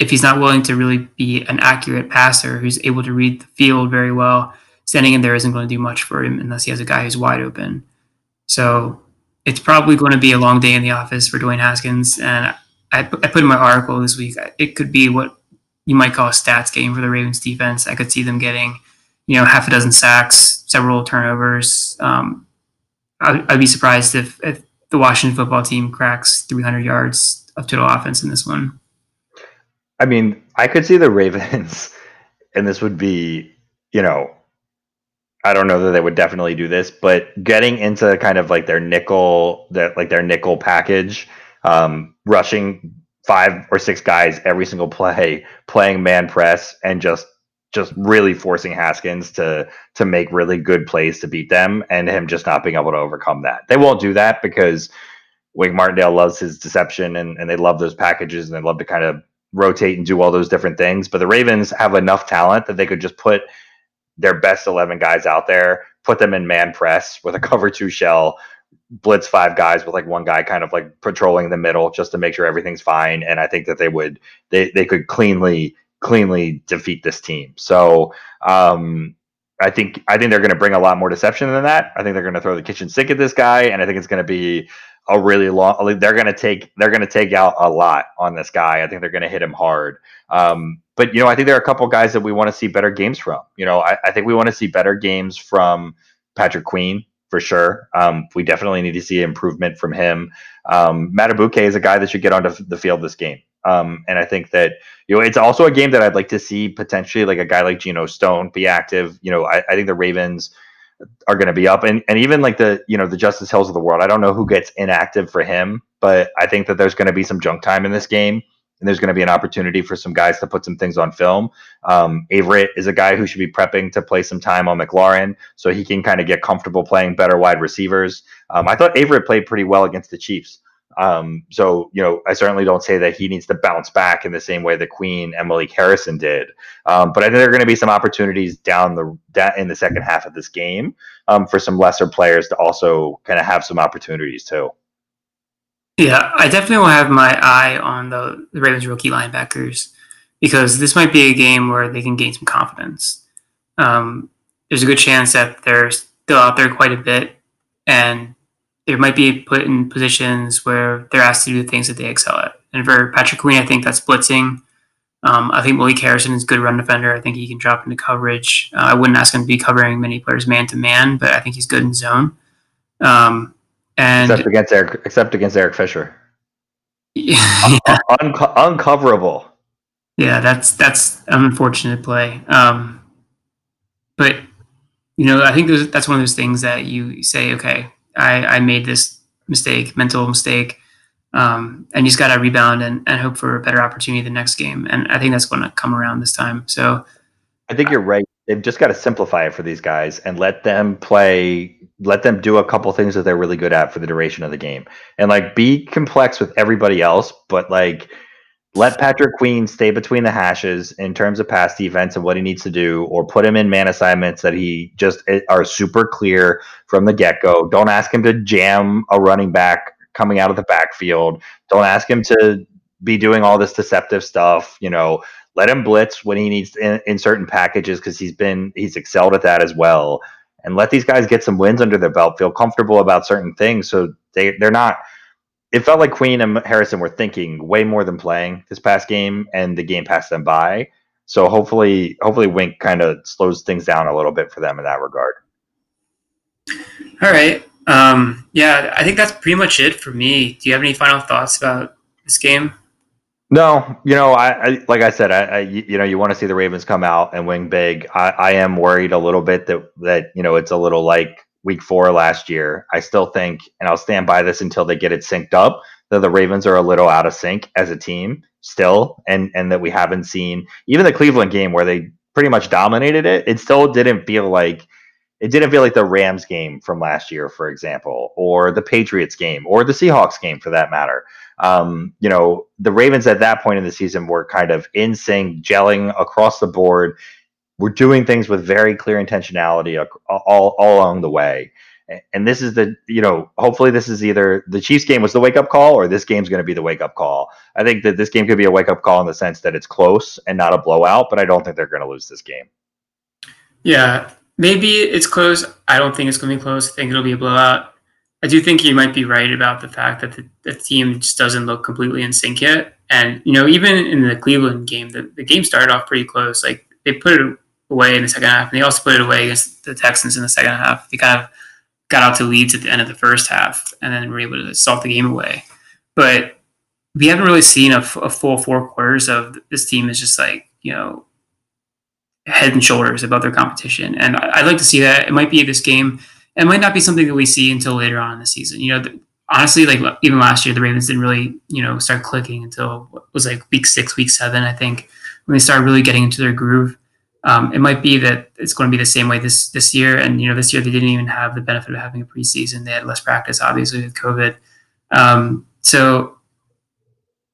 if he's not willing to really be an accurate passer who's able to read the field very well, standing in there isn't going to do much for him unless he has a guy who's wide open. So it's probably going to be a long day in the office for Dwayne Haskins. And I put in my article this week, it could be what you might call a stats game for the Ravens defense. I could see them getting, you know, half a dozen sacks, several turnovers. I'd be surprised if the Washington Football Team cracks 300 yards of total offense in this one. I mean, I could see the Ravens, and this would be, you know, I don't know that they would definitely do this, but getting into kind of like their nickel package, rushing 5 or 6 guys every single play, playing man press, and just really forcing Haskins to make really good plays to beat them, and him just not being able to overcome that. They won't do that because Wink Martindale loves his deception, and they love those packages, and they love to kind of rotate and do all those different things. But the Ravens have enough talent that they could just put their best 11 guys out there, put them in man press with a cover 2 shell, blitz 5 guys with like one guy kind of like patrolling the middle just to make sure everything's fine. And I think that they could cleanly defeat this team. So I think they're going to bring a lot more deception than that. I think they're going to throw the kitchen sink at this guy, and I think it's going to be a really long. They're going to take out a lot on this guy. I think they're going to hit him hard. But you know, I think there are a couple guys that we want to see better games from. You know, I think we want to see better games from Patrick Queen for sure. We definitely need to see improvement from him. Matabuke is a guy that should get onto the field this game. And I think that, you know, it's also a game that I'd like to see potentially like a guy like Geno Stone be active. You know, I think the Ravens are going to be up, and even like the, you know, the Justice Hills of the world. I don't know who gets inactive for him, but I think that there's going to be some junk time in this game, and there's going to be an opportunity for some guys to put some things on film. Averitt is a guy who should be prepping to play some time on McLaurin so he can kind of get comfortable playing better wide receivers. I thought Averitt played pretty well against the Chiefs. So, you know, I certainly don't say that he needs to bounce back in the same way that Queen and Malik Harrison did. But I think there are going to be some opportunities in the second half of this game for some lesser players to also kind of have some opportunities too. Yeah, I definitely will have my eye on the Ravens rookie linebackers, because this might be a game where they can gain some confidence. There's a good chance that they're still out there quite a bit, and they might be put in positions where they're asked to do things that they excel at. And for Patrick Queen, I think that's blitzing. I think Malik Harrison is a good run defender. I think he can drop into coverage. I wouldn't ask him to be covering many players man-to-man, but I think he's good in zone. And except against Eric Fisher. Yeah. Uncoverable. Yeah, that's an unfortunate play. But, you know, I think that's one of those things that you say, okay, I made this mental mistake, and you just got to rebound and hope for a better opportunity the next game. And I think that's going to come around this time. So I think you're right. They've just got to simplify it for these guys and let them play, let them do a couple things that they're really good at for the duration of the game, and like be complex with everybody else, but like let Patrick Queen stay between the hashes in terms of pass defense and what he needs to do, or put him in man assignments that he just are super clear from the get-go. Don't ask him to jam a running back coming out of the backfield. Don't ask him to be doing all this deceptive stuff. You know, let him blitz when he needs in certain packages, because he's excelled at that as well. And let these guys get some wins under their belt, feel comfortable about certain things, so they're not. It felt like Queen and Harrison were thinking way more than playing this past game, and the game passed them by. So hopefully Wink kind of slows things down a little bit for them in that regard. All right. Yeah, I think that's pretty much it for me. Do you have any final thoughts about this game? No, you know, I you know, you want to see the Ravens come out and win big. I am worried a little bit that, you know, it's a little like week 4 last year. I still think, and I'll stand by this until they get it synced up, that the Ravens are a little out of sync as a team still, and that we haven't seen even the Cleveland game where they pretty much dominated it. It still didn't feel like the Rams game from last year, for example, or the Patriots game or the Seahawks game for that matter. You know, the Ravens at that point in the season were kind of in sync, gelling across the board. We're doing things with very clear intentionality all along the way. And this is the, you know, hopefully this is either the Chiefs game was the wake up call or this game's going to be the wake up call. I think that this game could be a wake up call in the sense that it's close and not a blowout, but I don't think they're going to lose this game. Yeah, maybe it's close. I don't think it's going to be close. I think it'll be a blowout. I do think you might be right about the fact that the team just doesn't look completely in sync yet. And, you know, even in the Cleveland game, the game started off pretty close. Like they put it away in the second half, and they also put it away against the Texans in the second half. They kind of got out to leads at the end of the first half and then were able to salt the game away. But we haven't really seen a full 4 quarters of this team is just like, you know, head and shoulders above their competition. And I'd like to see that. It might be this game. It might not be something that we see until later on in the season. You know, honestly, like even last year, the Ravens didn't really, you know, start clicking until it was like week 6, week 7, I think, when they started really getting into their groove. It might be that it's going to be the same way this year. And, you know, this year they didn't even have the benefit of having a preseason. They had less practice, obviously, with COVID. So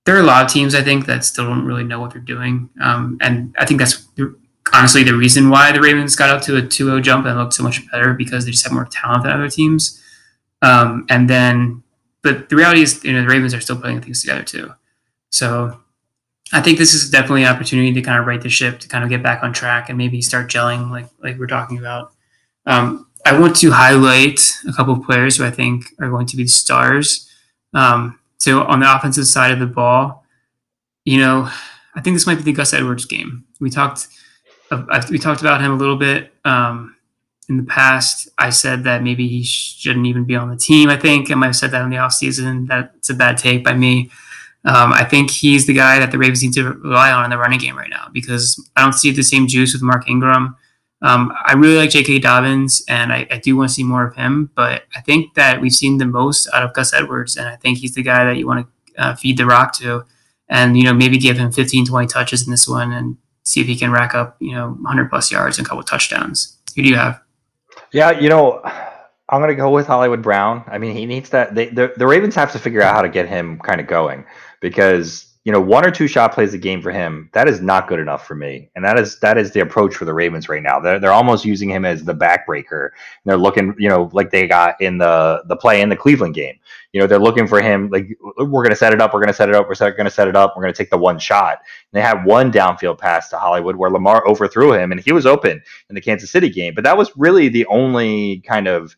there are a lot of teams, I think, that still don't really know what they're doing. And I think that's honestly the reason why the Ravens got up to a 2-0 jump and looked so much better, because they just have more talent than other teams. But the reality is, you know, the Ravens are still putting things together too. So I think this is definitely an opportunity to kind of right the ship, to kind of get back on track and maybe start gelling like we're talking about. I want to highlight a couple of players who I think are going to be the stars. So on the offensive side of the ball, you know, I think this might be the Gus Edwards game. We talked about him a little bit in the past. I said that maybe he shouldn't even be on the team, I think. I might have said that in the offseason. That's a bad take by me. I think he's the guy that the Ravens need to rely on in the running game right now, because I don't see the same juice with Mark Ingram. I really like J.K. Dobbins, and I do want to see more of him, but I think that we've seen the most out of Gus Edwards, and I think he's the guy that you want to feed the rock to, and, you know, maybe give him 15, 20 touches in this one and see if he can rack up, you know, 100-plus yards and a couple of touchdowns. Who do you have? Yeah, you know, I'm going to go with Hollywood Brown. I mean, he needs that. The Ravens have to figure out how to get him kind of going, because, you know, 1 or 2 shot plays a game for him, that is not good enough for me. And that is the approach for the Ravens right now. They're almost using him as the backbreaker. And they're looking, you know, like they got in the play in the Cleveland game. You know, they're looking for him, like, we're going to set it up, we're going to set it up, we're going to set it up, we're going to take the one shot. And they had one downfield pass to Hollywood where Lamar overthrew him, and he was open in the Kansas City game. But that was really the only kind of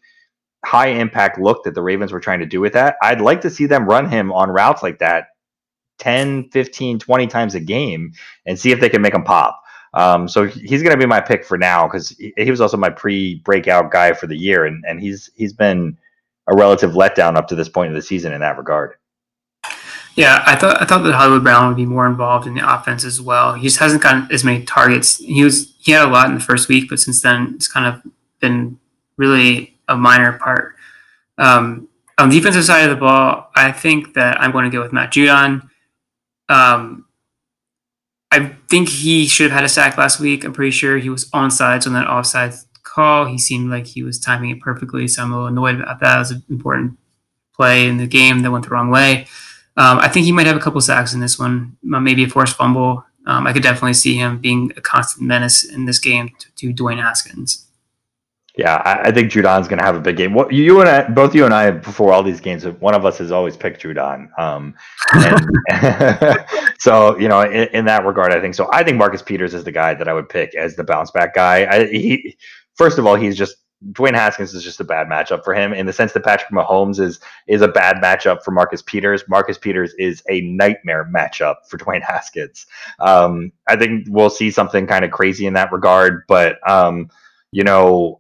high impact look that the Ravens were trying to do with that. I'd like to see them run him on routes like that 10, 15, 20 times a game and see if they can make him pop. So he's going to be my pick for now, because he was also my pre-breakout guy for the year. And he's been a relative letdown up to this point of the season in that regard. Yeah, I thought that Hollywood Brown would be more involved in the offense as well. He just hasn't gotten as many targets. He had a lot in the first week, but since then it's kind of been really a minor part. On the defensive side of the ball, I think that I'm going to go with Matt Judon. I think he should have had a sack last week. I'm pretty sure he was onside on that offsides call. He seemed like he was timing it perfectly, so I'm a little annoyed about that. It was an important play in the game that went the wrong way. I think he might have a couple sacks in this one, maybe a forced fumble. I could definitely see him being a constant menace in this game to Dwayne Haskins. Yeah, I think Judon's going to have a big game. What you and I, both you and I, before all these games, one of us has always picked Judon. So, you know, in that regard, I think so. I think Marcus Peters is the guy that I would pick as the bounce back guy. First of all, he's just Dwayne Haskins is just a bad matchup for him, in the sense that Patrick Mahomes is a bad matchup for Marcus Peters. Marcus Peters is a nightmare matchup for Dwayne Haskins. I think we'll see something kind of crazy in that regard, but you know.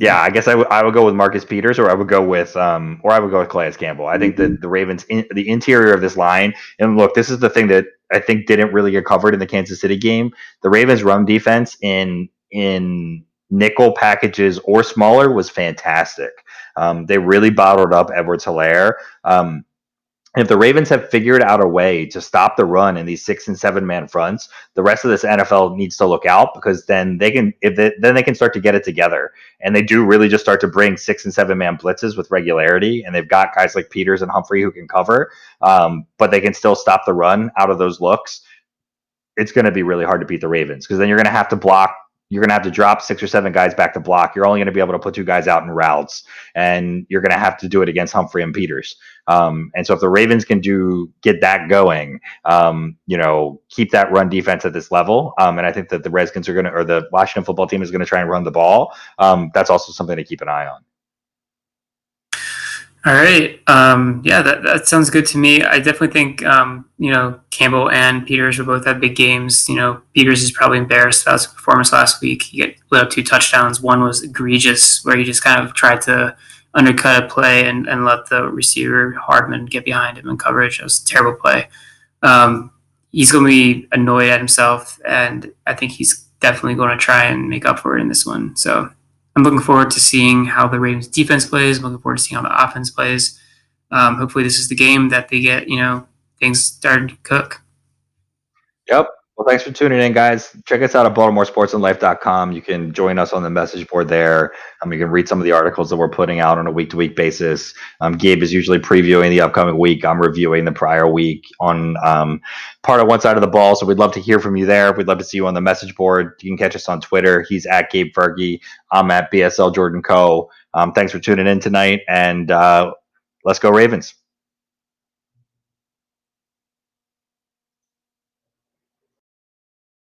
Yeah, I guess I would go with Marcus Peters, or I would go with Calais Campbell. I think that the Ravens, the interior of this line, and look, this is the thing that I think didn't really get covered in the Kansas City game. The Ravens' run defense in nickel packages or smaller was fantastic. They really bottled up Edwards-Helaire. If the Ravens have figured out a way to stop the run in these 6 and 7 man fronts, the rest of this NFL needs to look out, because then they can, then they can start to get it together, and they do really just start to bring 6 and 7 man blitzes with regularity. And they've got guys like Peters and Humphrey who can cover, but they can still stop the run out of those looks. It's going to be really hard to beat the Ravens, because then you're going to have to block. You're going to have to drop 6 or 7 guys back to block. You're only going to be able to put 2 guys out in routes, and you're going to have to do it against Humphrey and Peters. And so if the Ravens can get that going, keep that run defense at this level. And I think that the Redskins are going to, or the Washington football team is going to try and run the ball. That's also something to keep an eye on. All right. That sounds good to me. I definitely think, Campbell and Peters will both have big games. Peters is probably embarrassed about his performance last week. He lit up 2 touchdowns. One was egregious, where he just kind of tried to undercut a play and let the receiver Hardman get behind him in coverage. It was a terrible play. He's going to be annoyed at himself, and I think he's definitely going to try and make up for it in this one. So I'm looking forward to seeing how the Ravens defense plays. I'm looking forward to seeing how the offense plays. Hopefully this is the game that they get, things started to cook. Yep. Well, thanks for tuning in, guys. Check us out at BaltimoreSportsAndLife.com. You can join us on the message board there. You can read some of the articles that we're putting out on a week-to-week basis. Gabe is usually previewing the upcoming week. I'm reviewing the prior week on part of one side of the ball. So we'd love to hear from you there. We'd love to see you on the message board. You can catch us on Twitter. He's at Gabe Fergie. I'm at BSL Jordan Co. Thanks for tuning in tonight, and let's go Ravens.